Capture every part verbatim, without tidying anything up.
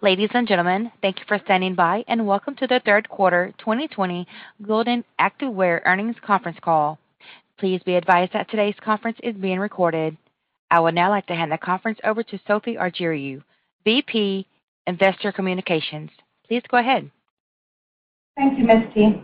Ladies and gentlemen, thank you for standing by and welcome to the third quarter twenty twenty Gildan Activewear earnings conference call. Please be advised that today's conference is being recorded. I would now like to hand the conference over to Sophie Argyriou, V P, Investor Communications. Please go ahead. Thank you, Misty.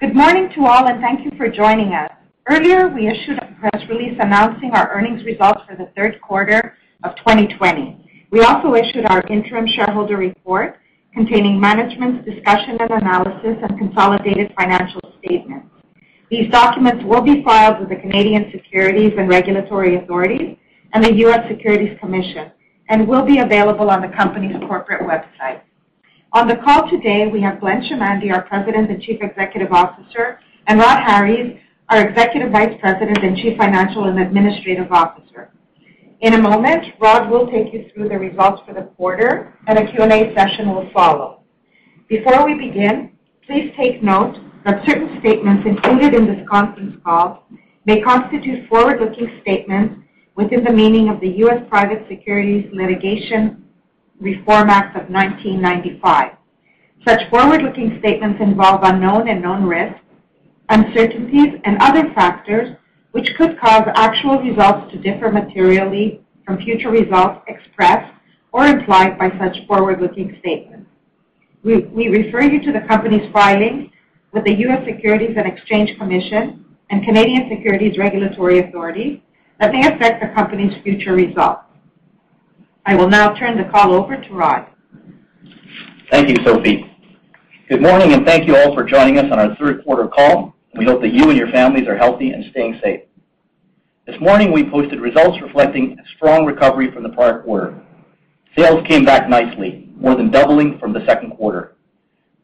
Good morning to all and thank you for joining us. Earlier, we issued a press release announcing our earnings results for the third quarter of twenty twenty. We also issued our interim shareholder report containing management's discussion and analysis and consolidated financial statements. These documents will be filed with the Canadian Securities and Regulatory Authority and the U S Securities Commission and will be available on the company's corporate website. On the call today, we have Glenn Chamandy, our President and Chief Executive Officer, and Rod Harries, our Executive Vice President and Chief Financial and Administrative Officer. In a moment, Rod will take you through the results for the quarter, and a Q and A session will follow. Before we begin, please take note that certain statements included in this conference call may constitute forward-looking statements within the meaning of the U S Private Securities Litigation Reform Act of nineteen ninety-five. Such forward-looking statements involve unknown and known risks, uncertainties, and other factors which could cause actual results to differ materially from future results expressed or implied by such forward-looking statements. We, we refer you to the company's filings with the U S Securities and Exchange Commission and Canadian Securities Regulatory Authority that may affect the company's future results. I will now turn the call over to Rod. Thank you, Sophie. Good morning, and thank you all for joining us on our third quarter call. We hope that you and your families are healthy and staying safe. This morning, we posted results reflecting a strong recovery from the prior quarter. Sales came back nicely, more than doubling from the second quarter.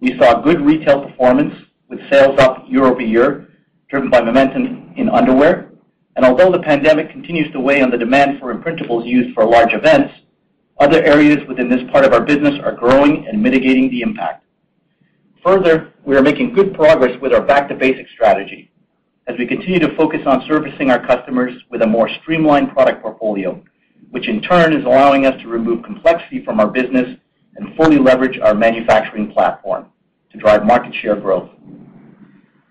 We saw good retail performance, with sales up year over year, driven by momentum in underwear. And although the pandemic continues to weigh on the demand for imprintables used for large events, other areas within this part of our business are growing and mitigating the impact. Further, we are making good progress with our back-to-basics strategy as we continue to focus on servicing our customers with a more streamlined product portfolio, which in turn is allowing us to remove complexity from our business and fully leverage our manufacturing platform to drive market share growth.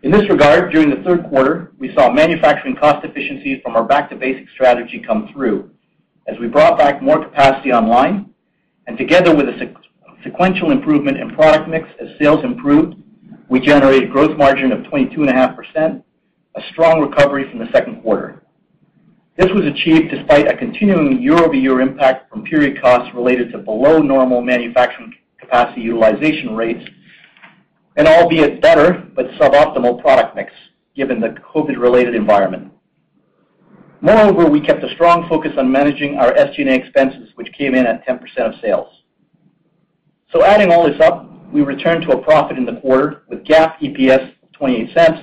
In this regard, during the third quarter, we saw manufacturing cost efficiencies from our back-to-basics strategy come through as we brought back more capacity online, and together with a sequential improvement in product mix as sales improved, we generated gross margin of twenty-two point five percent, a strong recovery from the second quarter. This was achieved despite a continuing year-over-year impact from period costs related to below-normal manufacturing capacity utilization rates, and albeit better but suboptimal product mix, given the COVID-related environment. Moreover, we kept a strong focus on managing our S G and A expenses, which came in at ten percent of sales. So adding all this up, we returned to a profit in the quarter with GAAP E P S of twenty-eight cents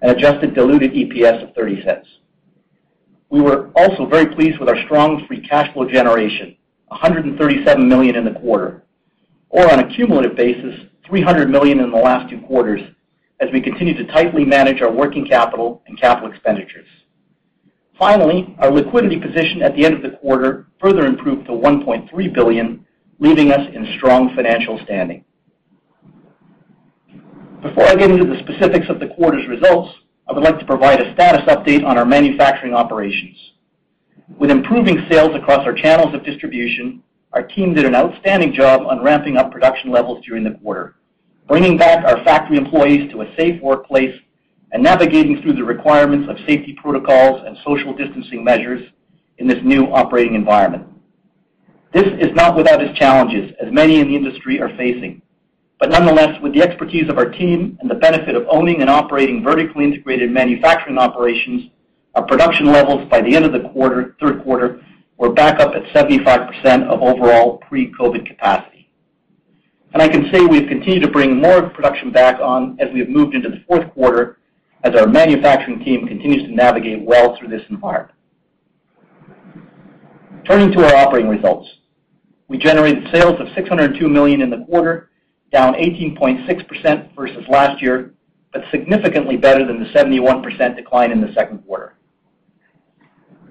and adjusted diluted E P S of thirty cents. We were also very pleased with our strong free cash flow generation, one hundred thirty-seven million dollars in the quarter, or on a cumulative basis, three hundred million dollars in the last two quarters, as we continue to tightly manage our working capital and capital expenditures. Finally, our liquidity position at the end of the quarter further improved to one point three billion dollars, leaving us in strong financial standing. Before I get into the specifics of the quarter's results, I would like to provide a status update on our manufacturing operations. With improving sales across our channels of distribution, our team did an outstanding job on ramping up production levels during the quarter, bringing back our factory employees to a safe workplace and navigating through the requirements of safety protocols and social distancing measures in this new operating environment. This is not without its challenges, as many in the industry are facing. But nonetheless, with the expertise of our team and the benefit of owning and operating vertically integrated manufacturing operations, our production levels by the end of the quarter, third quarter, were back up at seventy-five percent of overall pre-COVID capacity. and I can say we've continued to bring more production back on as we have moved into the fourth quarter as our manufacturing team continues to navigate well through this environment. Turning to our operating results, we generated sales of six hundred two million dollars in the quarter, down eighteen point six percent versus last year, but significantly better than the seventy-one percent decline in the second quarter.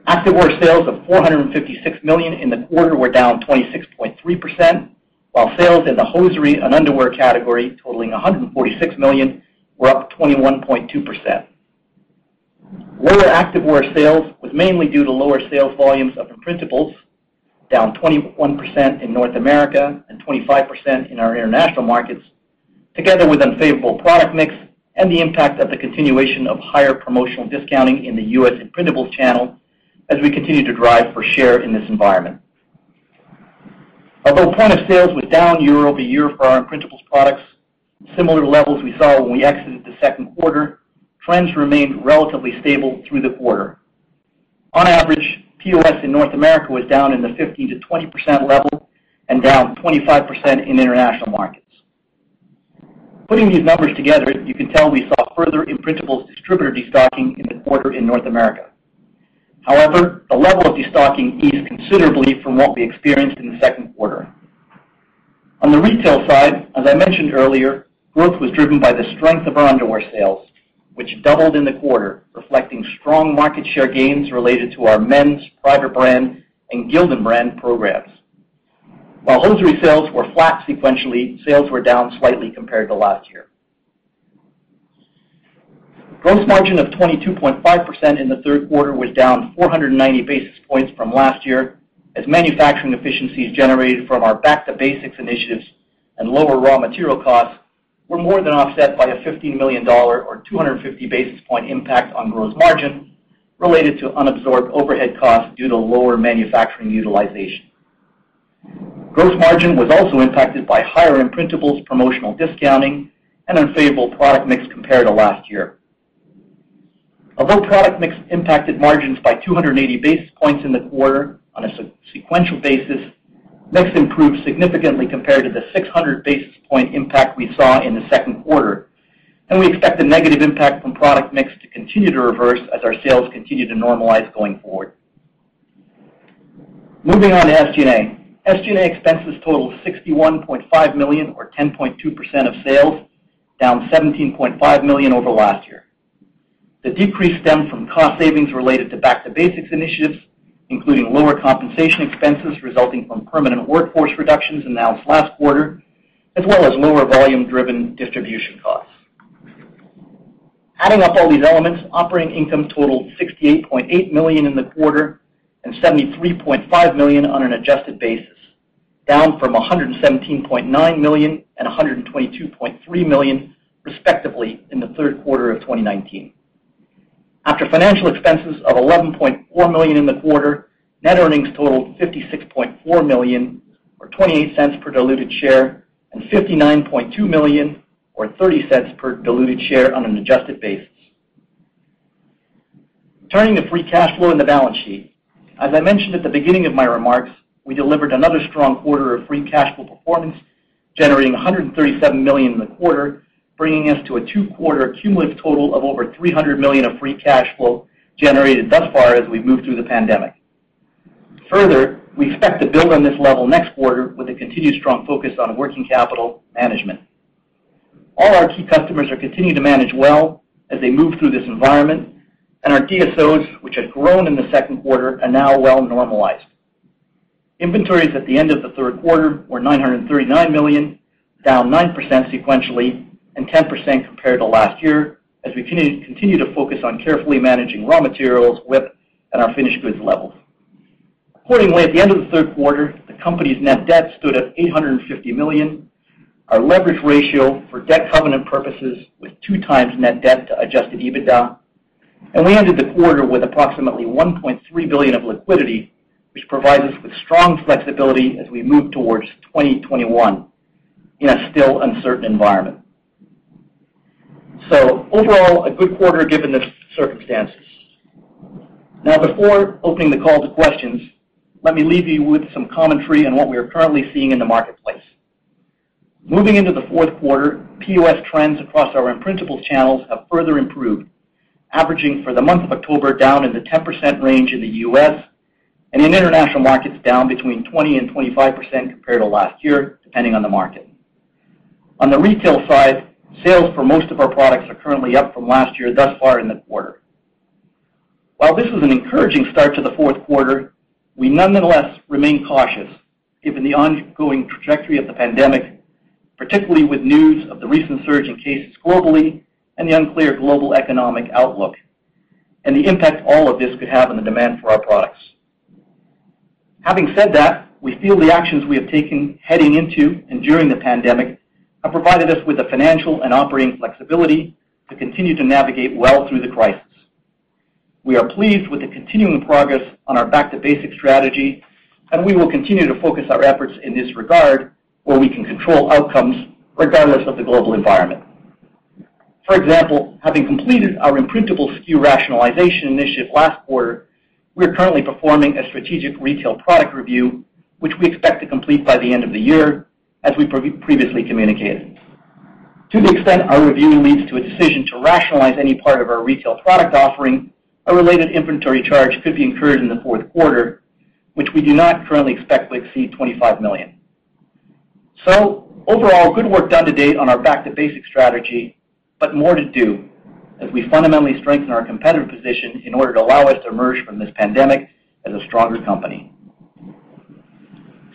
Activewear sales of four hundred fifty-six million dollars in the quarter were down twenty-six point three percent, while sales in the hosiery and underwear category totaling one hundred forty-six million dollars were up twenty-one point two percent. Lower activewear sales was mainly due to lower sales volumes of imprintables, down twenty-one percent in North America and twenty-five percent in our international markets, together with unfavorable product mix and the impact of the continuation of higher promotional discounting in the U S imprintables channel as we continue to drive for share in this environment. Although point of sales was down year over year for our imprintables products, similar levels we saw when we exited the second quarter, trends remained relatively stable through the quarter. On average, P O S in North America was down in the fifteen to twenty percent level and down twenty-five percent in international markets. Putting these numbers together, you can tell we saw further imprintables distributor destocking in the quarter in North America. However, the level of destocking eased considerably from what we experienced in the second quarter. On the retail side, as I mentioned earlier, growth was driven by the strength of our underwear sales, which doubled in the quarter, reflecting strong market share gains related to our men's, private brand, and Gildan brand programs. While hosiery sales were flat sequentially, sales were down slightly compared to last year. Gross margin of twenty-two point five percent in the third quarter was down four hundred ninety basis points from last year, as manufacturing efficiencies generated from our back-to-basics initiatives and lower raw material costs were more than offset by a fifteen million dollars or two hundred fifty basis point impact on gross margin related to unabsorbed overhead costs due to lower manufacturing utilization. Gross margin was also impacted by higher imprintables promotional discounting and unfavorable product mix compared to last year. Although product mix impacted margins by two hundred eighty basis points in the quarter on a sequential basis, mix improved significantly compared to the six hundred basis point impact we saw in the second quarter, and we expect the negative impact from product mix to continue to reverse as our sales continue to normalize going forward. Moving on to S G and A. S G and A expenses totaled sixty-one point five million dollars or ten point two percent of sales, down seventeen point five million dollars over last year. The decrease stemmed from cost savings related to back-to-basics initiatives, including lower compensation expenses resulting from permanent workforce reductions announced last quarter, as well as lower volume-driven distribution costs. Adding up all these elements, operating income totaled sixty-eight point eight million dollars in the quarter and seventy-three point five million dollars on an adjusted basis, down from one hundred seventeen point nine million dollars and one hundred twenty-two point three million dollars, respectively, in the third quarter of twenty nineteen. After financial expenses of eleven point four million dollars in the quarter, net earnings totaled fifty-six point four million dollars or twenty-eight cents per diluted share and fifty-nine point two million dollars or thirty cents per diluted share on an adjusted basis. Turning to free cash flow in the balance sheet. As I mentioned at the beginning of my remarks, we delivered another strong quarter of free cash flow performance, generating one hundred thirty-seven million dollars in the quarter, bringing us to a two-quarter cumulative total of over three hundred million dollars of free cash flow generated thus far as we move through the pandemic. Further, we expect to build on this level next quarter with a continued strong focus on working capital management. All our key customers are continuing to manage well as they move through this environment, and our D S Os, which had grown in the second quarter, are now well normalized. Inventories at the end of the third quarter were nine hundred thirty-nine million dollars, down nine percent sequentially, and ten percent compared to last year, as we continue to focus on carefully managing raw materials, W I P, and our finished goods levels. Accordingly, at the end of the third quarter, the company's net debt stood at eight hundred fifty million dollars. Our leverage ratio for debt covenant purposes was two times net debt to adjusted EBITDA, and we ended the quarter with approximately one point three billion dollars of liquidity, which provides us with strong flexibility as we move towards twenty twenty-one in a still uncertain environment. So overall, a good quarter given the circumstances. Now, before opening the call to questions, let me leave you with some commentary on what we are currently seeing in the marketplace. Moving into the fourth quarter, P O S trends across our imprintables channels have further improved, averaging for the month of October down in the ten percent range in the U S and in international markets down between twenty and twenty-five percent compared to last year, depending on the market. On the retail side, sales for most of our products are currently up from last year thus far in the quarter. While this is an encouraging start to the fourth quarter, we nonetheless remain cautious given the ongoing trajectory of the pandemic, particularly with news of the recent surge in cases globally and the unclear global economic outlook, and the impact all of this could have on the demand for our products. Having said that, we feel the actions we have taken heading into and during the pandemic have provided us with the financial and operating flexibility to continue to navigate well through the crisis. We are pleased with the continuing progress on our back-to-basics strategy, and we will continue to focus our efforts in this regard where we can control outcomes regardless of the global environment. For example, having completed our imprintable S K U rationalization initiative last quarter, we are currently performing a strategic retail product review, which we expect to complete by the end of the year, as we previously communicated. To the extent our review leads to a decision to rationalize any part of our retail product offering, a related inventory charge could be incurred in the fourth quarter, which we do not currently expect to exceed twenty-five million dollars. So, overall, good work done to date on our back-to-basics strategy, but more to do as we fundamentally strengthen our competitive position in order to allow us to emerge from this pandemic as a stronger company.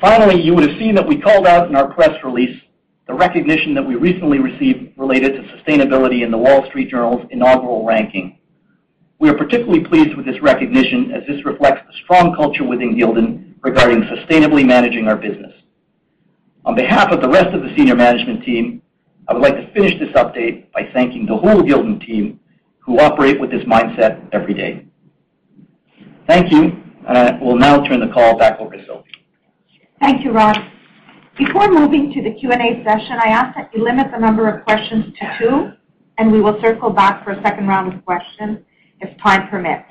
Finally, you would have seen that we called out in our press release the recognition that we recently received related to sustainability in the Wall Street Journal's inaugural ranking. We are particularly pleased with this recognition as this reflects the strong culture within Gildan regarding sustainably managing our business. On behalf of the rest of the senior management team, I would like to finish this update by thanking the whole Gildan team who operate with this mindset every day. Thank you, and I will now turn the call back over to Sophie. Thank you, Rod. Before moving to the Q and A session, I ask that you limit the number of questions to two, and we will circle back for a second round of questions if time permits.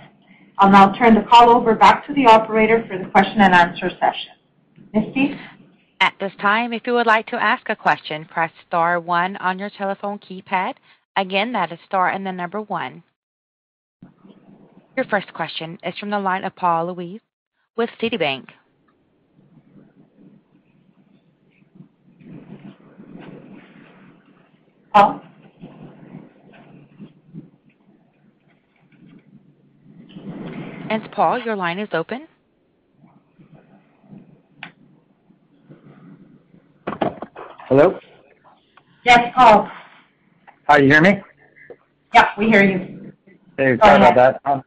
I'll now turn the call over back to the operator for the question and answer session. Misty? At this time, if you would like to ask a question, press star one on your telephone keypad. Again, that is star and the number one. Your first question is from the line of Paul Louise with Citibank. Paul? And Paul, your line is open. Hello? Yes, Paul. Hi, you hear me? Yeah, we hear you. Hey, sorry about that. Um,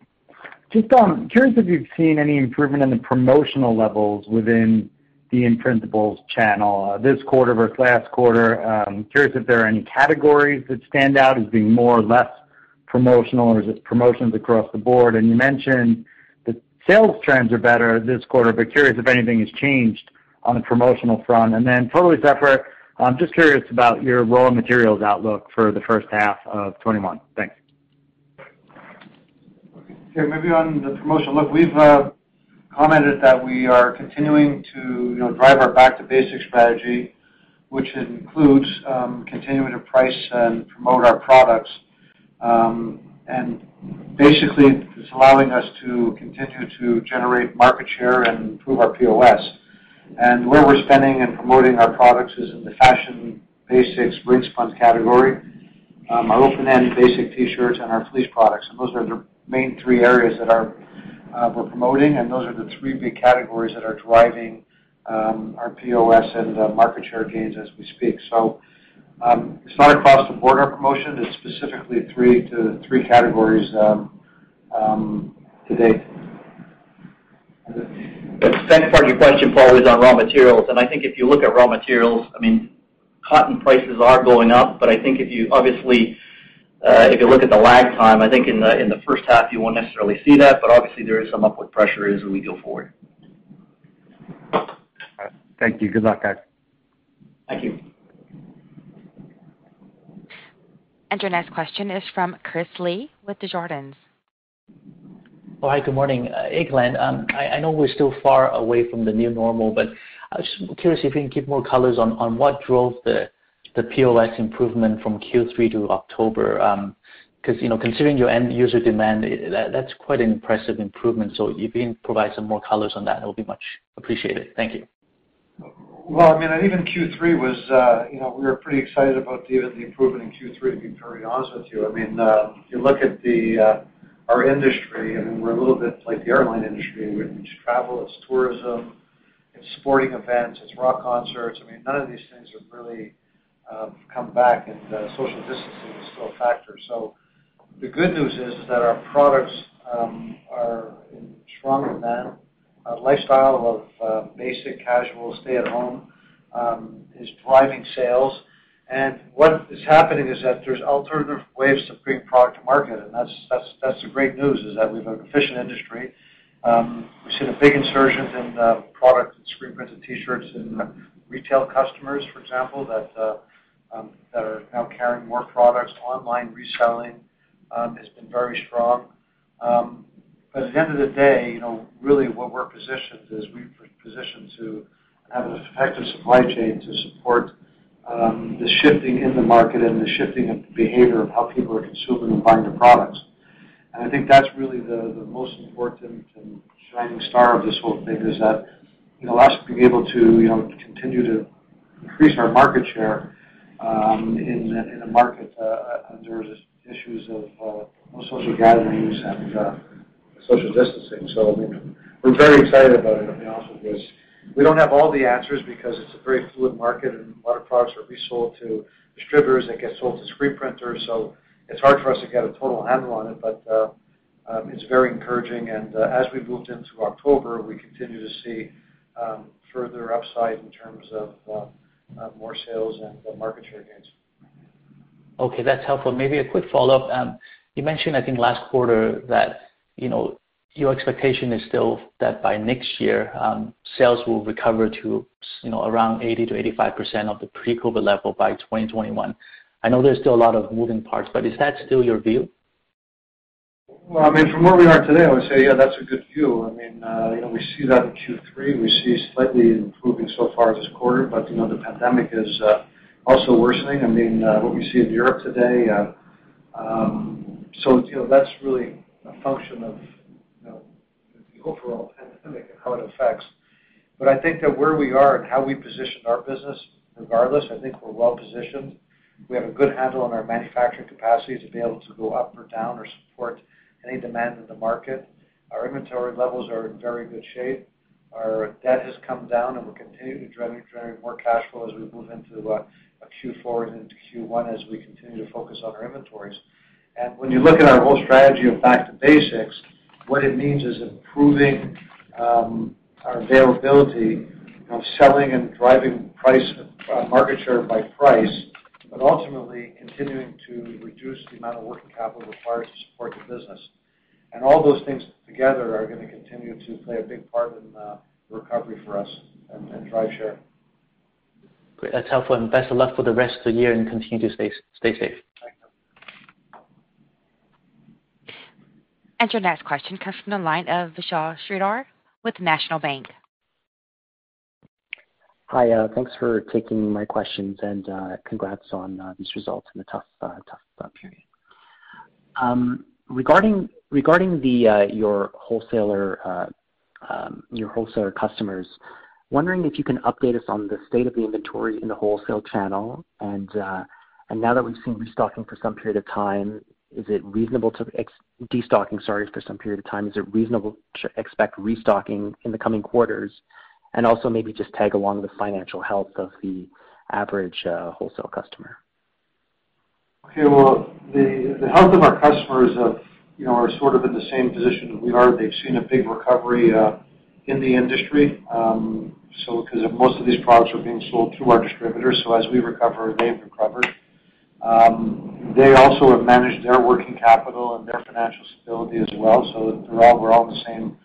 just um, curious if you've seen any improvement in the promotional levels within the imprintables channel uh, this quarter versus last quarter. Um, curious if there are any categories that stand out as being more or less promotional, or is it promotions across the board? And you mentioned the sales trends are better this quarter, but curious if anything has changed on the promotional front. And then totally separate, I'm just curious about your raw materials outlook for the first half of twenty-one. Thanks. Sure, maybe on the promotion. Look, we've uh, commented that we are continuing to you know, drive our back-to-basics strategy, which includes um, continuing to price and promote our products. Um, and basically, it's allowing us to continue to generate market share and improve our P O S. And where we're spending and promoting our products is in the fashion basics ring spun category, um, our open-end basic T-shirts, and our fleece products. And those are the main three areas that are, uh, we're promoting, and those are the three big categories that are driving um, our P O S and uh, market share gains as we speak. So um, it's not across the board, our promotion. It's specifically three to three categories um, um, to date. The second part of your question, Paul, is on raw materials, and I think if you look at raw materials, I mean, cotton prices are going up, but I think if you obviously, uh, if you look at the lag time, I think in the in the first half you won't necessarily see that, but obviously there is some upward pressure as we go forward. Thank you. Good luck, guys. Thank you. And your next question is from Chris Lee with the Jordans. Oh, hi, good morning. Uh, hey, Glenn. Um, I, I know we're still far away from the new normal, but I was just curious if you can give more colors on, on what drove the the P O S improvement from Q three to October? Because, um, you know, considering your end user demand, it, that, that's quite an impressive improvement. So if you can provide some more colors on that, it will be much appreciated. Thank you. Well, I mean, even Q three was, uh, you know, we were pretty excited about the, the improvement in Q three, to be very honest with you. I mean, uh, if you look at the uh, our industry, I mean, we're a little bit like the airline industry. It's travel, it's tourism, it's sporting events, it's rock concerts. I mean, none of these things have really uh, come back, and uh, social distancing is still a factor. So the good news is, is that our products um, are in strong demand. Uh, lifestyle of uh, basic, casual, stay-at-home um, is driving sales. And what is happening is that there's alternative ways to bring product to market, and that's that's that's the great news, is that we have an efficient industry. Um, we've seen a big insurgence in uh, products, screen-printed T-shirts, and retail customers, for example, that uh, um, that are now carrying more products. Online reselling um, has been very strong. Um, But at the end of the day, you know, really what we're positioned is we're positioned to have an effective supply chain to support um, the shifting in the market and the shifting of the behavior of how people are consuming and buying their products. And I think that's really the, the most important and shining star of this whole thing, is that, you know, us being able to, you know, continue to increase our market share um, in, in a market uh, under issues of uh, no social gatherings and uh, social distancing. So I mean, we're very excited about it, to be honest with you. We don't have all the answers because it's a very fluid market, and a lot of products are resold to distributors that get sold to screen printers, so it's hard for us to get a total handle on it, but uh, um, it's very encouraging, and uh, as we moved into October, we continue to see um, further upside in terms of uh, uh, more sales and uh, market share gains. Okay, that's helpful. Maybe a quick follow-up. Um, you mentioned, I think, last quarter that, you know, your expectation is still that by next year, um, sales will recover to, you know, around eighty to eighty-five percent of the pre-COVID level by twenty twenty-one. I know there's still a lot of moving parts, but is that still your view? Well, I mean, from where we are today, I would say, yeah, that's a good view. I mean, uh, you know, we see that in Q three. We see slightly improving so far this quarter, but, you know, the pandemic is uh, also worsening. I mean, uh, what we see in Europe today, uh, um, so, you know, that's really a function of, you know, the overall pandemic and how it affects. But I think that where we are and how we positioned our business, regardless, I think we're well positioned. We have a good handle on our manufacturing capacity to be able to go up or down or support any demand in the market. Our inventory levels are in very good shape. Our debt has come down, and we're continuing to generate more cash flow as we move into uh, Q four and into Q one as we continue to focus on our inventories. And when you look at our whole strategy of back to basics, what it means is improving um, our availability, you know, selling and driving price, uh, market share by price, but ultimately continuing to reduce the amount of working capital required to support the business. And all those things together are going to continue to play a big part in uh, recovery for us and, and drive share. Great, that's helpful, and best of luck for the rest of the year, and continue to stay stay safe. And your next question comes from the line of Vishal Sridhar with National Bank. Hi, uh, thanks for taking my questions, and uh, congrats on uh, these results in a tough, uh, tough uh, period. Um, regarding regarding the uh, your wholesaler uh, um, your wholesaler customers, wondering if you can update us on the state of the inventory in the wholesale channel, and uh, and now that we've seen restocking for some period of time. Is it reasonable to ex- destocking? Sorry, for some period of time. Is it reasonable to expect restocking in the coming quarters? And also maybe just tag along the financial health of the average uh, wholesale customer. Okay. Well, the the health of our customers, uh, you know, are sort of in the same position that we are. They've seen a big recovery uh, in the industry. Um, so, because most of these products are being sold through our distributors, so as we recover, they've recovered. Um, they also have managed their working capital and their financial stability as well, so they're all, we're all in the same,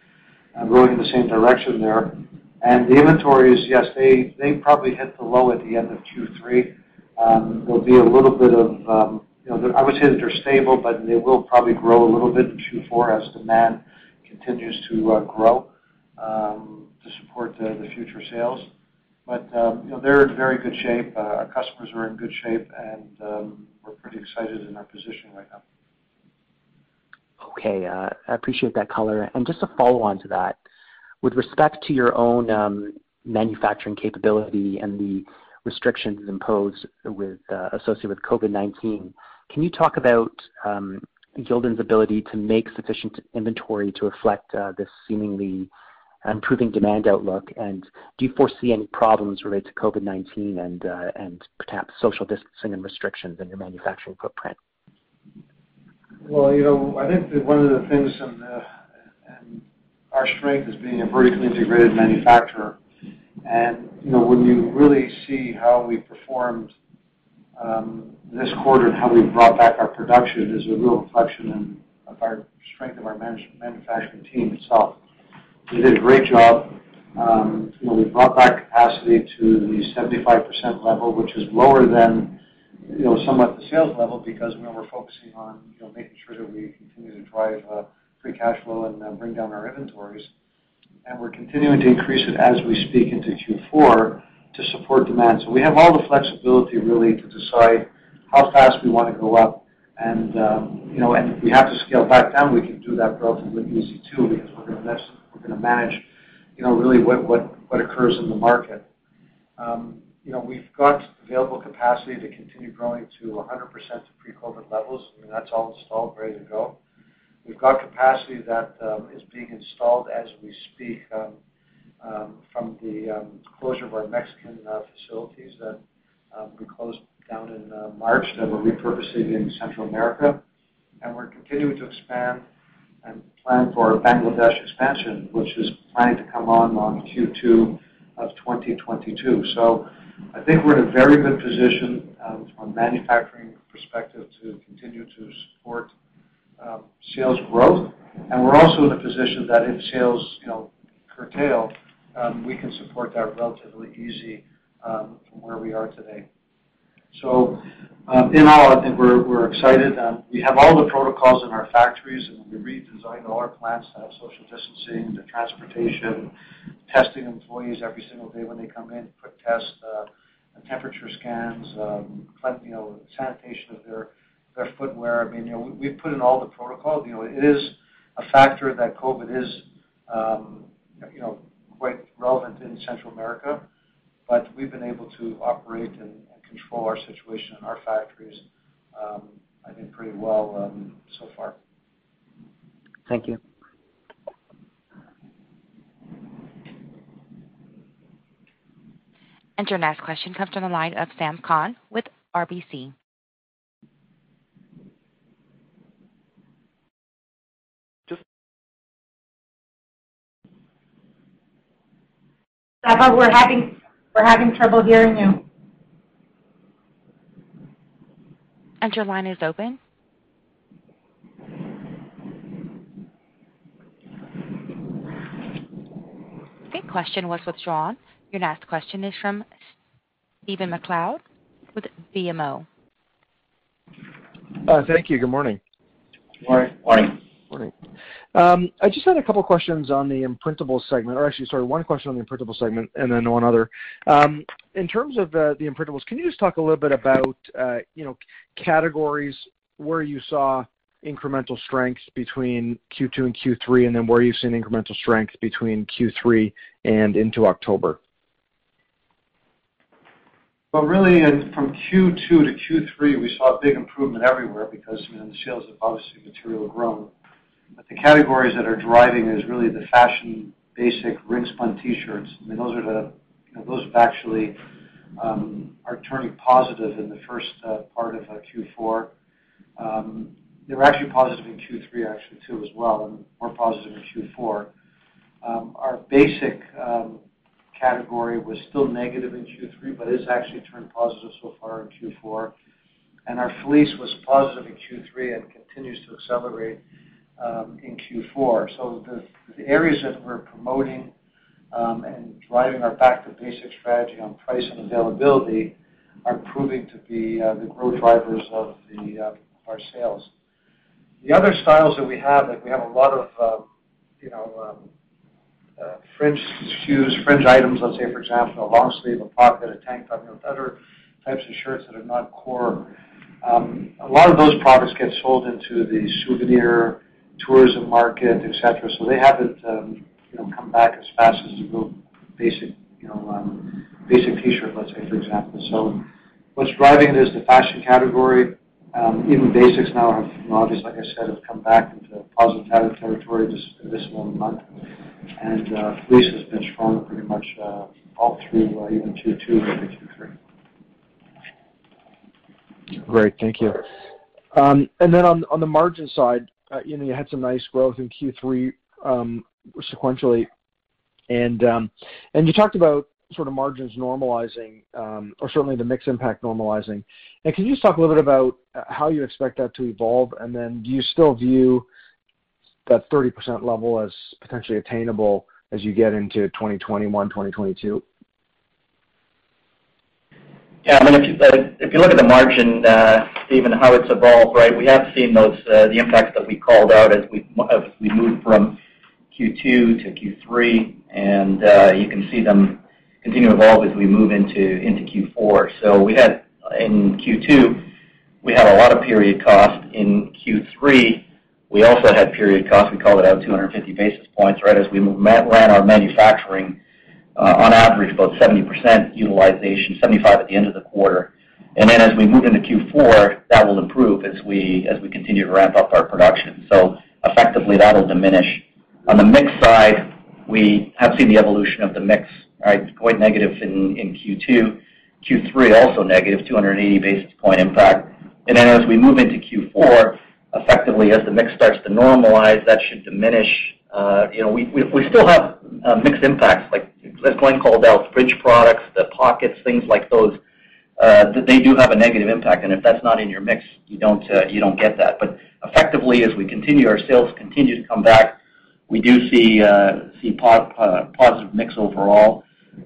uh, going in the same direction there. And the inventories, yes, they, they probably hit the low at the end of Q three. Um, there'll be a little bit of, um, you know, I would say that they're stable, but they will probably grow a little bit in Q four as demand continues to uh, grow um, to support uh, the future sales. But um, you know, they're in very good shape. Uh, our customers are in good shape, and um, we're pretty excited in our position right now. Okay, uh, I appreciate that color. And just a follow-on to that, with respect to your own um, manufacturing capability and the restrictions imposed with uh, associated with COVID nineteen, can you talk about um, Gildan's ability to make sufficient inventory to reflect uh, this seemingly improving demand outlook, and do you foresee any problems related to COVID nineteen and uh, and perhaps social distancing and restrictions in your manufacturing footprint? Well, you know, I think that one of the things in, the, in our strength is being a vertically integrated manufacturer, and you know, when you really see how we performed um, this quarter and how we brought back our production, is a real reflection in, of our strength of our manufacturing team itself. We did a great job. Um, you know, we brought back capacity to the seventy-five percent level, which is lower than, you know, somewhat the sales level, because you know, we're focusing on, you know, making sure that we continue to drive uh, free cash flow and uh, bring down our inventories. And we're continuing to increase it as we speak into Q four to support demand. So we have all the flexibility really to decide how fast we want to go up. And, um, you know, and if we have to scale back down, we can do that relatively easy too, because we're going to miss We're going to manage, you know, really what, what, what occurs in the market. Um, you know, we've got available capacity to continue growing to one hundred percent of pre-COVID levels. I mean, that's all installed, ready to go. We've got capacity that um, is being installed as we speak um, um, from the um, closure of our Mexican uh, facilities that um, we closed down in uh, March, that we're repurposing in Central America, and we're continuing to expand and plan for our Bangladesh expansion, which is planning to come on on Q two of twenty twenty-two. So I think we're in a very good position um, from a manufacturing perspective to continue to support um, sales growth, and we're also in a position that if sales, you know, curtail, um, we can support that relatively easy um, from where we are today. So uh, in all, I think we're, we're excited. Um, we have all the protocols in our factories, and we redesigned all our plants to have social distancing, the transportation, testing employees every single day when they come in, quick tests, uh, temperature scans, um, you know, sanitation of their, their footwear. I mean, you know, we, we've put in all the protocol. You know, it is a factor that COVID is, um, you know, quite relevant in Central America, but we've been able to operate and control our situation in our factories, um, I think, pretty well um, so far. Thank you. And your next question comes from the line of Sam Kahn with R B C. Just Saba, we're having we're having trouble hearing you. And your line is open. Okay, question was withdrawn. Your next question is from Stephen McLeod with B M O. Uh, thank you. Good morning. Good morning. Morning. Morning. Um, I just had a couple questions on the imprintable segment, or actually, sorry, one question on the imprintable segment and then one other. Um, in terms of uh, the imprintables, can you just talk a little bit about, uh, you know, categories where you saw incremental strength between Q two and Q three, and then where you've seen incremental strength between Q three and into October? Well, really, in, from Q two to Q three, we saw a big improvement everywhere, because, you know, the sales have obviously material grown. But the categories that are driving is really the fashion, basic, ring spun T-shirts. I mean, those are the, you know, those have actually um, are turning positive in the first uh, part of uh, Q four. Um, they were actually positive in Q three, actually too, as well, and more positive in Q four. Um, our basic um, category was still negative in Q three, but it's actually turned positive so far in Q four. And our fleece was positive in Q three and continues to accelerate Um, in Q four. So the, the areas that we're promoting um, and driving our back to basic strategy on price and availability are proving to be uh, the growth drivers of the uh, of our sales. The other styles that we have, like we have a lot of um, you know um, uh, fringe shoes, fringe items, let's say, for example, a long sleeve, a pocket, a tank top, you know, other types of shirts that are not core. Um, a lot of those products get sold into the souvenir, tourism market, et cetera. So they haven't, um, you know, come back as fast as the real basic, you know, um, basic T-shirt, let's say, for example. So what's driving it is the fashion category. Um, even basics now have, you know, obviously, like I said, have come back into positive territory this this one month. And uh, fleece has been strong pretty much uh, all through uh, even Q two into Q three. Great, thank you. Um, and then on on the margin side, uh, you know, you had some nice growth in Q three um, sequentially, and um, and you talked about sort of margins normalizing, um, or certainly the mix impact normalizing. And can you just talk a little bit about how you expect that to evolve? And then, do you still view that thirty percent level as potentially attainable as you get into twenty twenty-one, twenty twenty-two? Yeah, I mean, if you, uh, if you look at the margin, uh, Stephen, how it's evolved, right? We have seen those uh, the impacts that we called out as we as we moved from Q two to Q three, and uh, you can see them continue to evolve as we move into into Q four. So we had in Q two, we had a lot of period cost. In Q three, we also had period cost. We called it out two hundred fifty basis points, right? As we ran our manufacturing. Uh, on average, about seventy percent utilization, seventy-five at the end of the quarter, and then as we move into Q four, that will improve as we as we continue to ramp up our production. So effectively, that'll diminish. On the mix side, we have seen the evolution of the mix. Right, quite negative in in Q two, Q three also negative, two hundred eighty basis point impact, and then as we move into Q four, effectively as the mix starts to normalize, that should diminish. Uh, you know, we we, we still have uh, mixed impacts like. As Glenn called out, fringe products, the pockets, things like those, uh, they do have a negative impact. And if that's not in your mix, you don't uh, you don't get that. But effectively, as we continue, our sales continue to come back. We do see uh, see pod, uh, positive mix overall.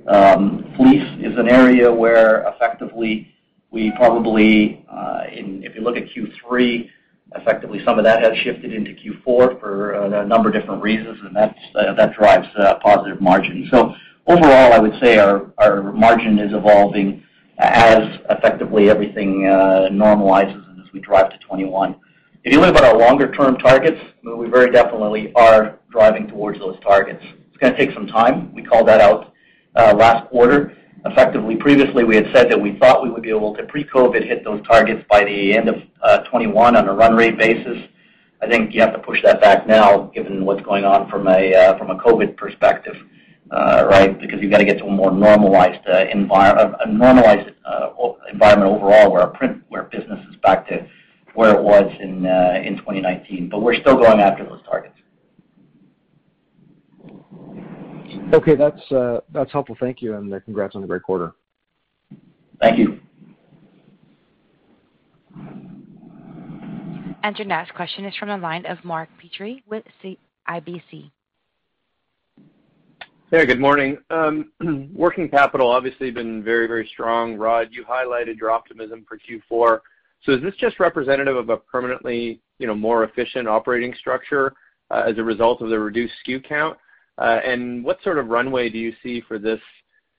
Um, fleece is an area where effectively we probably, uh, in, if you look at Q three, effectively some of that has shifted into Q four for a number of different reasons, and that's, uh, that drives uh, positive margin. So. Overall, I would say our, our margin is evolving as effectively everything uh, normalizes and as we drive to twenty-one. If you look at our longer-term targets, I mean, we very definitely are driving towards those targets. It's going to take some time. We called that out uh, last quarter. Effectively, previously we had said that we thought we would be able to pre-COVID hit those targets by the end of uh, twenty-one on a run rate basis. I think you have to push that back now, given what's going on from a uh, from a COVID perspective. Uh, right, because you've got to get to a more normalized uh, environment, a normalized uh, environment overall, where our print, where business is back to where it was in uh, in twenty nineteen. But we're still going after those targets. Okay, that's uh, that's helpful. Thank you, and congrats on the great quarter. Thank you. And your next question is from the line of Mark Petrie with C I B C. Yeah, good morning. Um, working capital obviously been very, very strong. Rod, you highlighted your optimism for Q four. So is this just representative of a permanently, you know, more efficient operating structure uh, as a result of the reduced S K U count? Uh, and what sort of runway do you see for this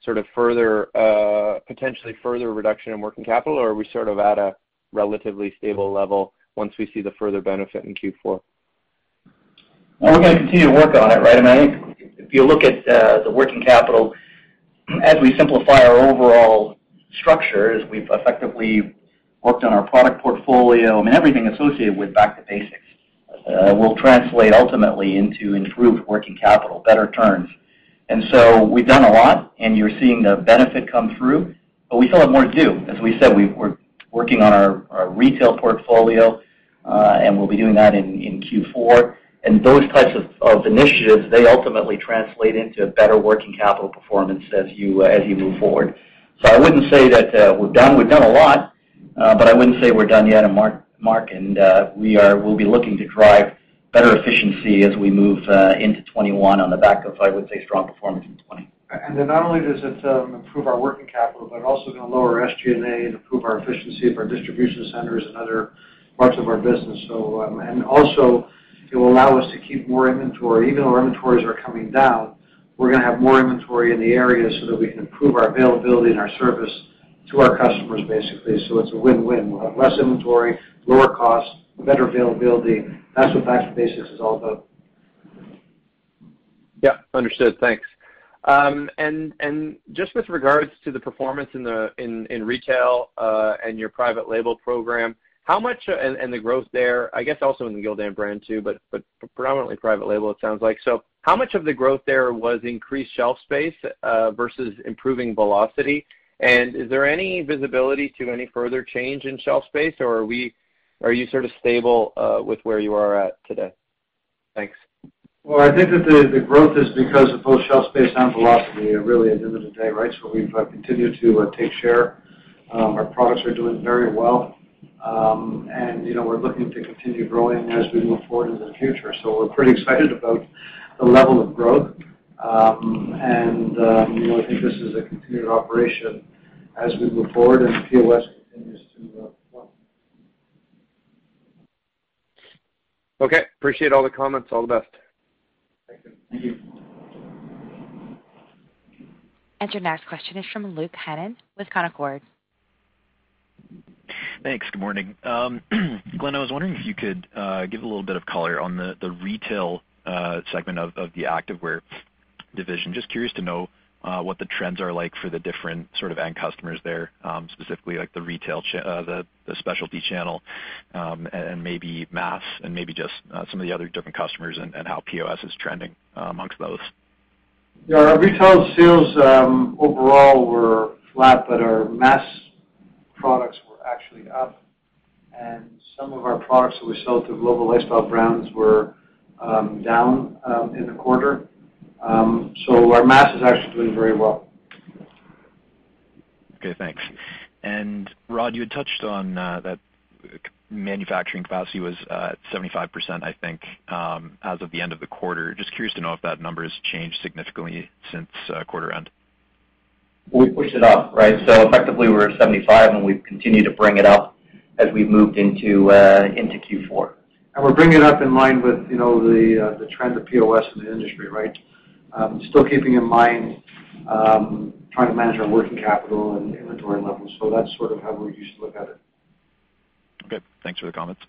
sort of further, uh, potentially further reduction in working capital, or are we sort of at a relatively stable level once we see the further benefit in Q four? Well, we're going to continue to work on it, right? I mean, I think if you look at uh, the working capital, as we simplify our overall structure, as we've effectively worked on our product portfolio, I mean, everything associated with back to basics uh, will translate ultimately into improved working capital, better turns. And so we've done a lot, and you're seeing the benefit come through, but we still have more to do. As we said, we, we're working on our, our retail portfolio, uh, and we'll be doing that in, in Q four. And those types of, of initiatives, they ultimately translate into better working capital performance as you uh, as you move forward. So I wouldn't say that uh, we're done. We've done a lot, uh, but I wouldn't say we're done yet. And Mark, Mark, and uh, we are will be looking to drive better efficiency as we move uh, into twenty-one on the back of, I would say, strong performance in twenty. And then not only does it um, improve our working capital, but also going to lower S G and A and improve our efficiency of our distribution centers and other parts of our business. So um, and also. It will allow us to keep more inventory, even though our inventories are coming down. we're going to have more inventory in the area so that we can improve our availability and our service to our customers, basically. So it's a win-win. We'll have less inventory, lower costs, better availability. That's what Back to Basics is all about. Yeah, understood. Thanks. Um, and and just with regards to the performance in the in in retail uh, and your private label program, how much uh, and, and the growth there? I guess also in the Gildan brand too, but but predominantly private label. It sounds like. So how much of the growth there was increased shelf space uh, versus improving velocity? And is there any visibility to any further change in shelf space, or are we are you sort of stable uh, with where you are at today? Thanks. Well, I think that the, the growth is because of both shelf space and velocity, uh, really, at the end of the day, right? So we've uh, continued to uh, take share. Um, our products are doing very well. Um, and, you know, we're looking to continue growing as we move forward into the future. So we're pretty excited about the level of growth. Um, and, um, you know, I think this is a continued operation as we move forward, and P O S continues to uh, perform. Okay. Appreciate all the comments. All the best. Thank you. Thank you. And your next question is from Luke Hennon with Conaccord. Thanks. Good morning. Um, Glenn, I was wondering if you could uh, give a little bit of color on the, the retail uh, segment of, of the activewear division. Just curious to know uh, what the trends are like for the different sort of end customers there, um, specifically like the retail, cha- uh, the, the specialty channel, um, and, and maybe mass, and maybe just uh, some of the other different customers and, and how P O S is trending uh, amongst those. Yeah, our retail sales um, overall were flat, but our mass products were actually up, and some of our products that we sell to global lifestyle brands were um, down um, in the quarter. Um, so our mass is actually doing very well. Okay, thanks. And Rod, you had touched on uh, that manufacturing capacity was uh, seventy-five percent, I think, um, as of the end of the quarter. Just curious to know if that number has changed significantly since uh, quarter end. We pushed it up, right? So effectively we were seventy-five, and we've continued to bring it up as we've moved into uh, into Q four. And we're bringing it up in line with, you know, the uh, the trend of P O S in the industry, right? Um, still keeping in mind um, trying to manage our working capital and inventory levels. So that's sort of how we used to look at it. Okay. Thanks for the comments.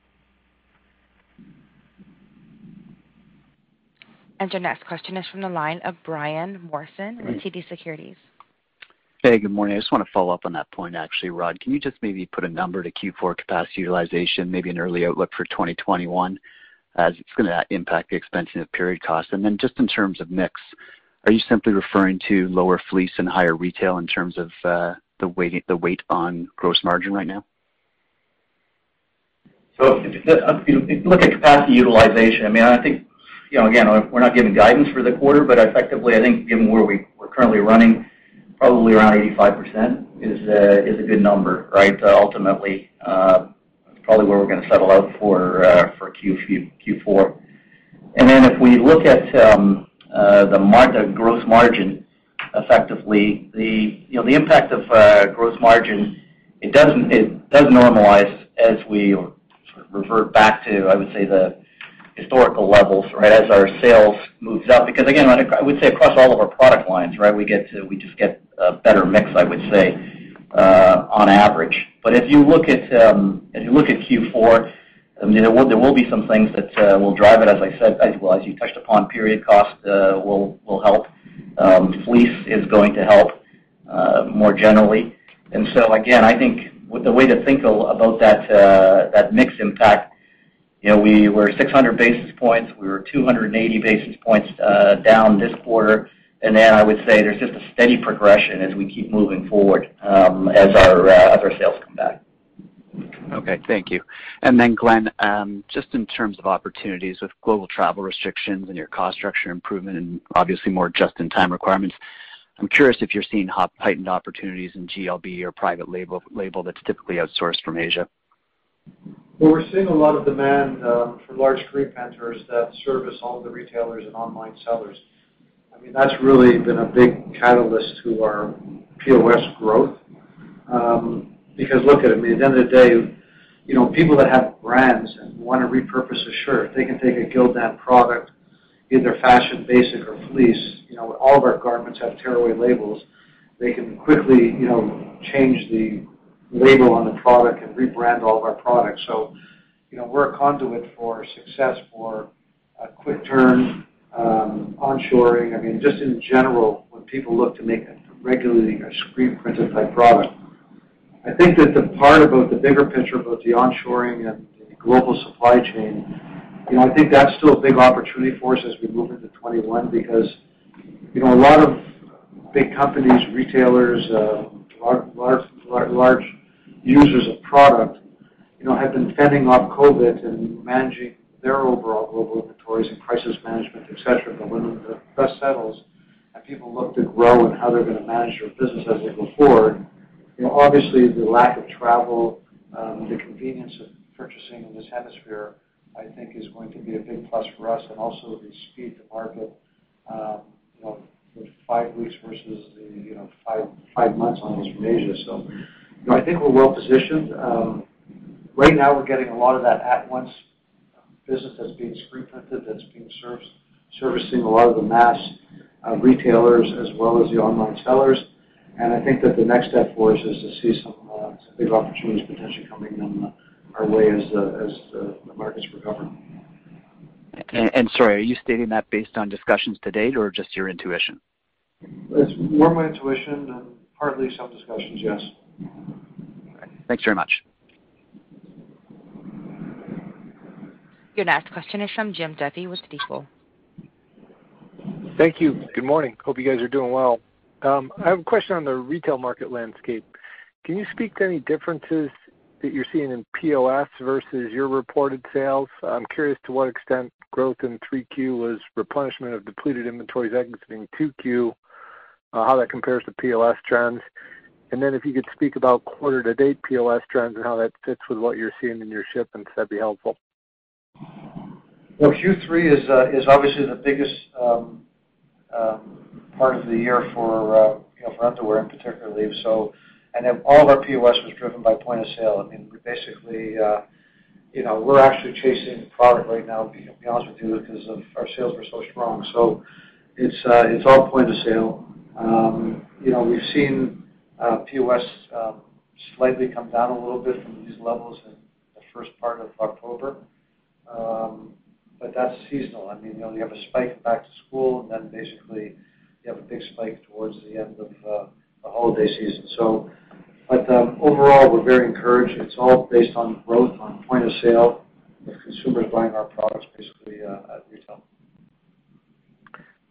And your next question is from the line of Brian Morrison with T D Securities. Hey, good morning. I just want to follow up on that point, actually, Rod. Can you just maybe put a number to Q four capacity utilization, maybe an early outlook for twenty twenty-one? As it's going to impact the expensing of period costs. And then just in terms of mix, are you simply referring to lower fleece and higher retail in terms of uh, the weight the weight on gross margin right now? So if you look at capacity utilization, I mean, I think, you know, again, we're not giving guidance for the quarter, but effectively, I think given where we, we're currently running, probably around eighty-five percent is a, is a good number, right, uh, ultimately. Uh, probably where we're going to settle out for uh, for Q four. And then if we look at um, uh, the, mar- the gross margin, effectively, the you know the impact of uh, gross margin, it doesn't it does normalize as we sort of revert back to, I would say, the historical levels, right, as our sales moves up. Because again, I would say across all of our product lines, right, we get to, we just get a better mix, I would say. Uh, on average, but if you look at um, if you look at Q four, I mean, there will there will be some things that uh, will drive it. As I said, as well as you touched upon, period cost uh, will will help. Um, fleece is going to help uh, more generally, and so again, I think with the way to think about that uh, that mix impact, you know, we were six hundred basis points, we were two hundred eighty basis points uh, down this quarter. And then I would say there's just a steady progression as we keep moving forward um, as our uh, as our sales come back. Okay, thank you. And then Glenn, um, just in terms of opportunities with global travel restrictions and your cost structure improvement and obviously more just-in-time requirements, I'm curious if you're seeing heightened opportunities in G L B or private label label that's typically outsourced from Asia. Well, we're seeing a lot of demand um, for large screen printers that service all the retailers and online sellers. I mean, that's really been a big catalyst to our P O S growth. Um, because look at it, I mean, at the end of the day, you know, people that have brands and want to repurpose a shirt, they can take a Gildan product either fashion, basic, or fleece, you know, all of our garments have tearaway labels. They can quickly, you know, change the label on the product and rebrand all of our products. So, you know, we're a conduit for success, for a quick turn, um, onshoring. I mean, just in general, when people look to make a, regularly a screen-printed type product. I think that the part about the bigger picture, about the onshoring and the global supply chain, you know, I think that's still a big opportunity for us as we move into twenty-one, because, you know, a lot of big companies, retailers, uh, large, large, large users of product, you know, have been fending off COVID and managing their overall global inventories and crisis management, et cetera. But when the dust settles and people look to grow and how they're going to manage their business as they go forward, you know, obviously the lack of travel, um, the convenience of purchasing in this hemisphere, I think is going to be a big plus for us, and also the speed to market, um, you know, with five weeks versus the, you know, five five months almost from Asia. So, you know, I think we're well positioned. Um, right now we're getting a lot of that at-once business that's being screen printed, that's being served, servicing a lot of the mass uh, retailers as well as the online sellers. And I think that the next step for us is to see some, uh, some big opportunities potentially coming in uh, our way as, uh, as uh, the markets recover. And, and sorry, are you stating that based on discussions to date or just your intuition? It's more my intuition and partly some discussions, yes. Right. Thanks very much. Your next question is from Jim Duffy with Stifel. Thank you. Good morning. Hope you guys are doing well. Um, I have a question on the retail market landscape. Can you speak to any differences that you're seeing in P O S versus your reported sales? I'm curious to what extent growth in three Q was replenishment of depleted inventories exiting two Q, uh, how that compares to P O S trends, and then if you could speak about quarter-to-date P O S trends and how that fits with what you're seeing in your shipments, that'd be helpful. Well, Q three is uh, is obviously the biggest um, um, part of the year for uh, you know, for underwear in particular. So. And then all of our P O S was driven by point of sale. I mean, we basically, uh, you know, we're actually chasing product right now, to be honest with you, because of our sales were so strong. So it's uh, it's all point of sale. Um, you know, we've seen uh, P O S um, slightly come down a little bit from these levels in the first part of October. Um, but that's seasonal. I mean, you know, you have a spike back to school, and then basically you have a big spike towards the end of uh, the holiday season. So, but um, overall, we're very encouraged. It's all based on growth, on point of sale, with consumers buying our products basically uh, at retail.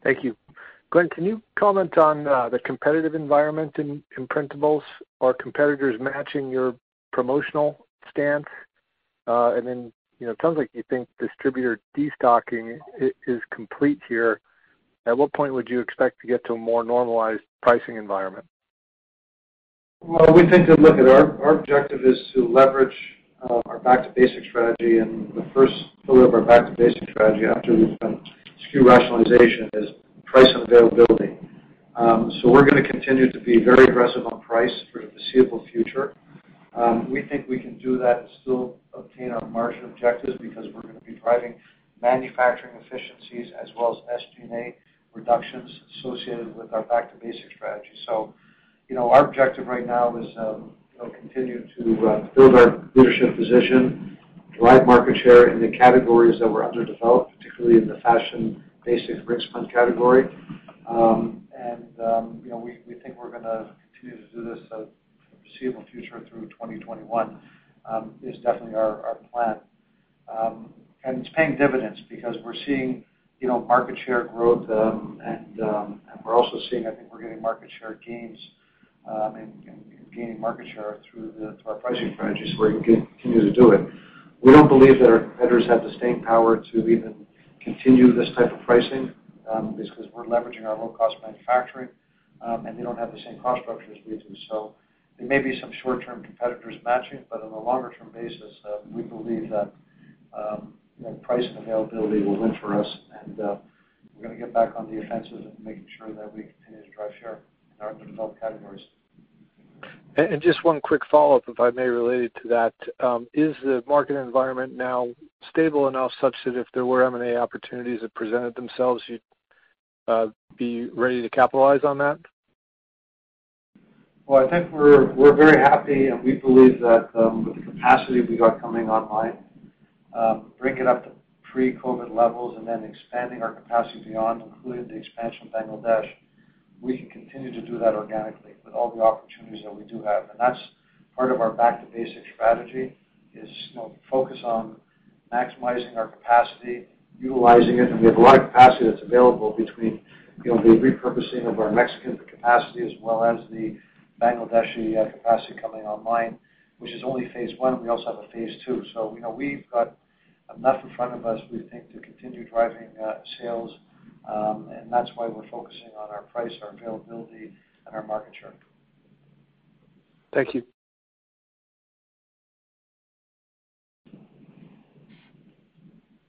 Thank you. Glenn, can you comment on uh, the competitive environment in, in printables? Are competitors matching your promotional stance? Uh, and then, you know, it sounds like you think distributor destocking is complete here. At what point would you expect to get to a more normalized pricing environment? Well, we think that, look, at our, our objective is to leverage uh, our back-to-basic strategy, and the first pillar of our back-to-basic strategy after we've done S K U rationalization is price and availability. Um, so we're going to continue to be very aggressive on price for the foreseeable future. Um, we think we can do that and still obtain our margin objectives, because we're going to be driving manufacturing efficiencies as well as S G and A reductions associated with our back-to-basic strategy. So, you know, our objective right now is um, you know, continue to uh, build our leadership position, drive market share in the categories that were underdeveloped, particularly in the fashion basic ring spun category. Um, and, um, you know, we, we think we're going to continue to do this uh, for the foreseeable future through twenty twenty-one um, is definitely our, our plan. Um, and it's paying dividends, because we're seeing, you know, market share growth, um, and, um, and we're also seeing, I think we're getting market share gains um, and, and gaining market share through, the, through our pricing strategies, where you can continue to do it. We don't believe that our competitors have the staying power to even continue this type of pricing, um, because we're leveraging our low-cost manufacturing, um, and they don't have the same cost structure as we do. So there may be some short-term competitors matching, but on a longer-term basis, uh, we believe that um, that price and availability will win for us, and uh, we're going to get back on the offensive and making sure that we continue to drive share in our underdeveloped categories. And just one quick follow-up, if I may, related to that. Um, is the market environment now stable enough such that if there were M and A opportunities that presented themselves, you'd uh, be ready to capitalize on that? Well, I think we're we're very happy, and we believe that um, with the capacity we got coming online, um, bring it up to pre-COVID levels and then expanding our capacity beyond, including the expansion of Bangladesh, we can continue to do that organically with all the opportunities that we do have. And that's part of our back-to-basic strategy is, you know, focus on maximizing our capacity, utilizing it, and we have a lot of capacity that's available between, you know, the repurposing of our Mexican capacity as well as the Bangladeshi uh, capacity coming online, which is only phase one. We also have a phase two. So, you know, we've got enough in front of us, we think, to continue driving uh, sales, um, and that's why we're focusing on our price, our availability, and our market share. Thank you.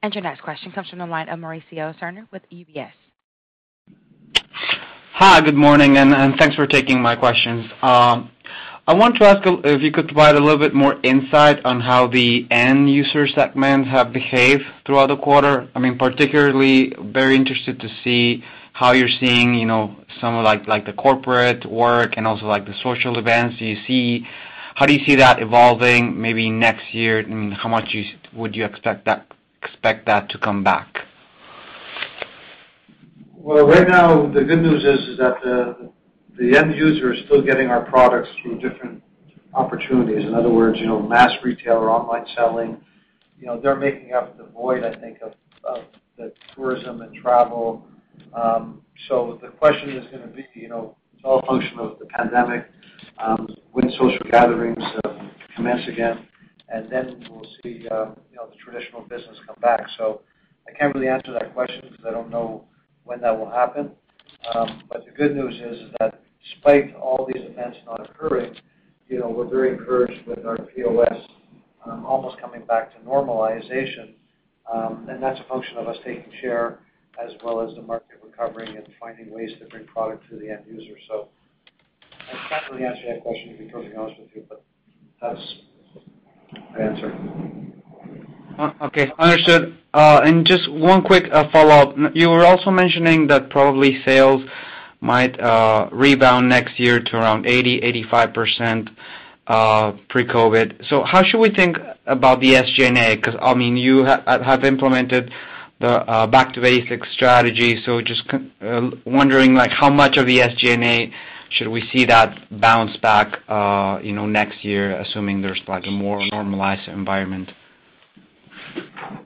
And your next question comes from the line of Mauricio Cerner with U B S. Hi, good morning, and, and thanks for taking my questions. Um, I want to ask if you could provide a little bit more insight on how the end user segments have behaved throughout the quarter. I mean, particularly very interested to see how you're seeing, you know, some of like, like the corporate work and also like the social events. Do you see, how do you see that evolving maybe next year? I mean, how much you, would you expect that expect that to come back? Well, right now, the good news is, is that the the end user is still getting our products through different opportunities. In other words, you know, mass retail or online selling, you know, they're making up the void, I think, of, of the tourism and travel. Um, so the question is going to be, you know, it's all a function of the pandemic, um, when social gatherings uh, commence again, and then we'll see, um, you know, the traditional business come back. So I can't really answer that question because I don't know when that will happen. Um, but the good news is, is that despite all these events not occurring, you know, we're very encouraged with our P O S um, almost coming back to normalization, um, and that's a function of us taking share as well as the market recovering and finding ways to bring product to the end user. So I can't really answer that question, to be perfectly honest with you, but that's the answer. Uh, okay, understood. Uh, and just one quick uh, follow-up. You were also mentioning that probably sales might uh, rebound next year to around eighty, eighty-five percent uh, pre-COVID. So how should we think about the S G and A? Because, I mean, you ha- have implemented the uh, back-to-basics strategy, so just con- uh, wondering, like, how much of the S G and A should we see that bounce back, uh, you know, next year, assuming there's, like, a more normalized environment?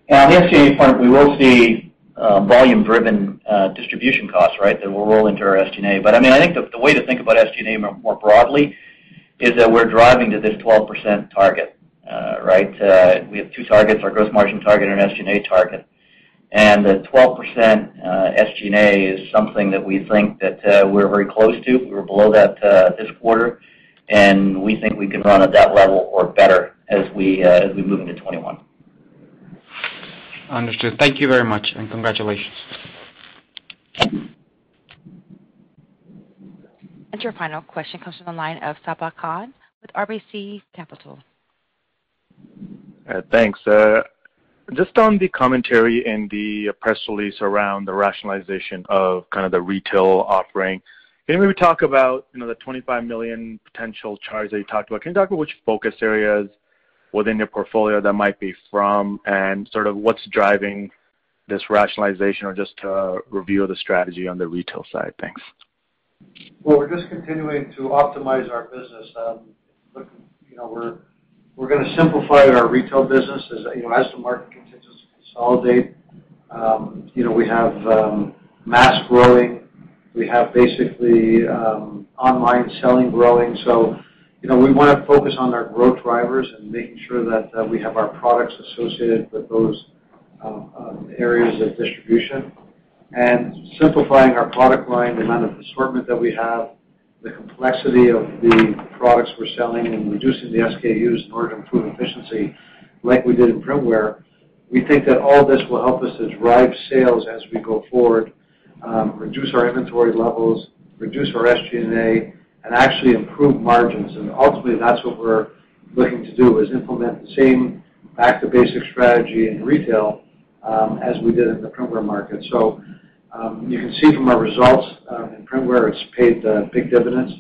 Yeah, on the S G and A part, we will see uh, volume-driven uh, distribution costs, right, that will roll into our S G and A. But, I mean, I think the, the way to think about S G and A more, more broadly is that we're driving to this twelve percent target, uh, right? Uh, we have two targets, our gross margin target and an S G and A target. And the twelve percent uh, S G and A is something that we think that uh, we're very close to. We were below that uh, this quarter, and we think we can run at that level or better as we uh, as we move into twenty-one. Understood. Thank you very much, and congratulations. And your final question comes from the line of Saba Khan with R B C Capital. Uh, thanks. Uh, just on the commentary in the press release around the rationalization of kind of the retail offering, can you maybe talk about, you know, the twenty-five million dollars potential charge that you talked about? Can you talk about which focus areas within your portfolio that might be from, and sort of what's driving this rationalization, or just uh, review of the strategy on the retail side? Thanks. Well, we're just continuing to optimize our business. Um, look, you know, we're we're going to simplify our retail business as you know as the market continues to consolidate. Um, you know, we have um, mass growing, we have basically um, online selling growing, so. You know, we want to focus on our growth drivers and making sure that uh, we have our products associated with those um, um, areas of distribution, and simplifying our product line, the amount of assortment that we have, the complexity of the products we're selling, and reducing the S K Us in order to improve efficiency, like we did in printwear. We think that all this will help us to drive sales as we go forward, um, reduce our inventory levels, reduce our S G and A, and actually improve margins, and ultimately that's what we're looking to do, is implement the same back to basic strategy in retail um, as we did in the printwear market. So um, you can see from our results um, in printwear, it's paid uh, big dividends.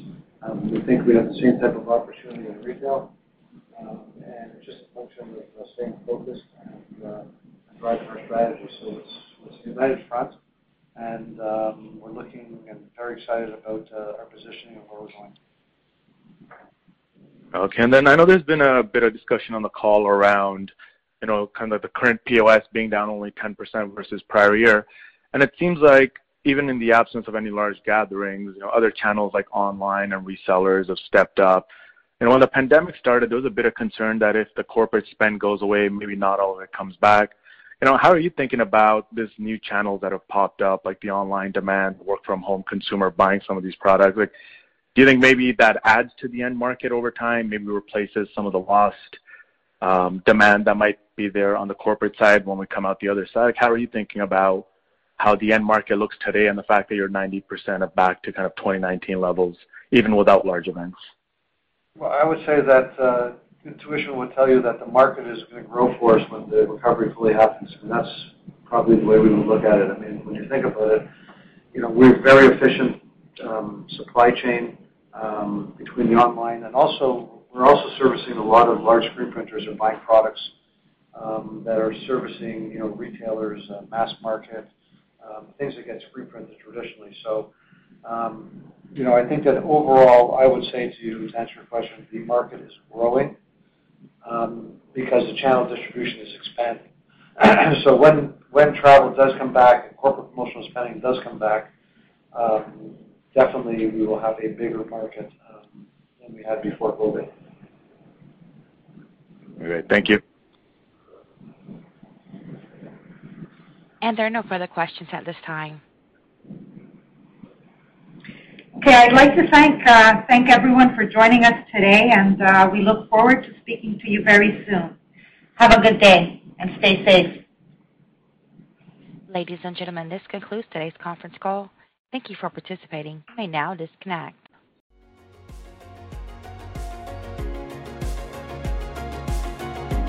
Um, we think we have the same type of opportunity in retail, um, and it's just a function of uh, staying focused and uh, driving our strategy. So it's, it's the united front, and um, we're looking and very excited about uh, our positioning and where we're going. Okay, and then I know there's been a bit of discussion on the call around, you know, kind of the current P O S being down only ten percent versus prior year, and it seems like even in the absence of any large gatherings, you know, other channels like online and resellers have stepped up. And when the pandemic started, there was a bit of concern that if the corporate spend goes away, maybe not all of it comes back. You know, how are you thinking about these new channels that have popped up, like the online demand, work from home consumer buying some of these products? Like, do you think maybe that adds to the end market over time, maybe replaces some of the lost um, demand that might be there on the corporate side when we come out the other side? Like, how are you thinking about how the end market looks today and the fact that you're ninety percent of back to kind of twenty nineteen levels, even without large events? Well, I would say that uh, intuition would tell you that the market is going to grow for us when the recovery fully happens. And that's probably the way we would look at it. I mean, when you think about it, you know, we're very efficient um, supply chain um, between the online, and also we're also servicing a lot of large screen printers and buying products um, that are servicing, you know, retailers, uh, mass market, Um, things that get screen printed traditionally. So, um, you know, I think that overall, I would say to you, to answer your question, the market is growing um, because the channel distribution is expanding. So when when travel does come back and corporate promotional spending does come back, um, definitely we will have a bigger market um, than we had before COVID. All right. Thank you. And there are no further questions at this time. Okay, I'd like to thank uh, thank everyone for joining us today, and uh, we look forward to speaking to you very soon. Have a good day, and stay safe. Ladies and gentlemen, this concludes today's conference call. Thank you for participating. You may now disconnect.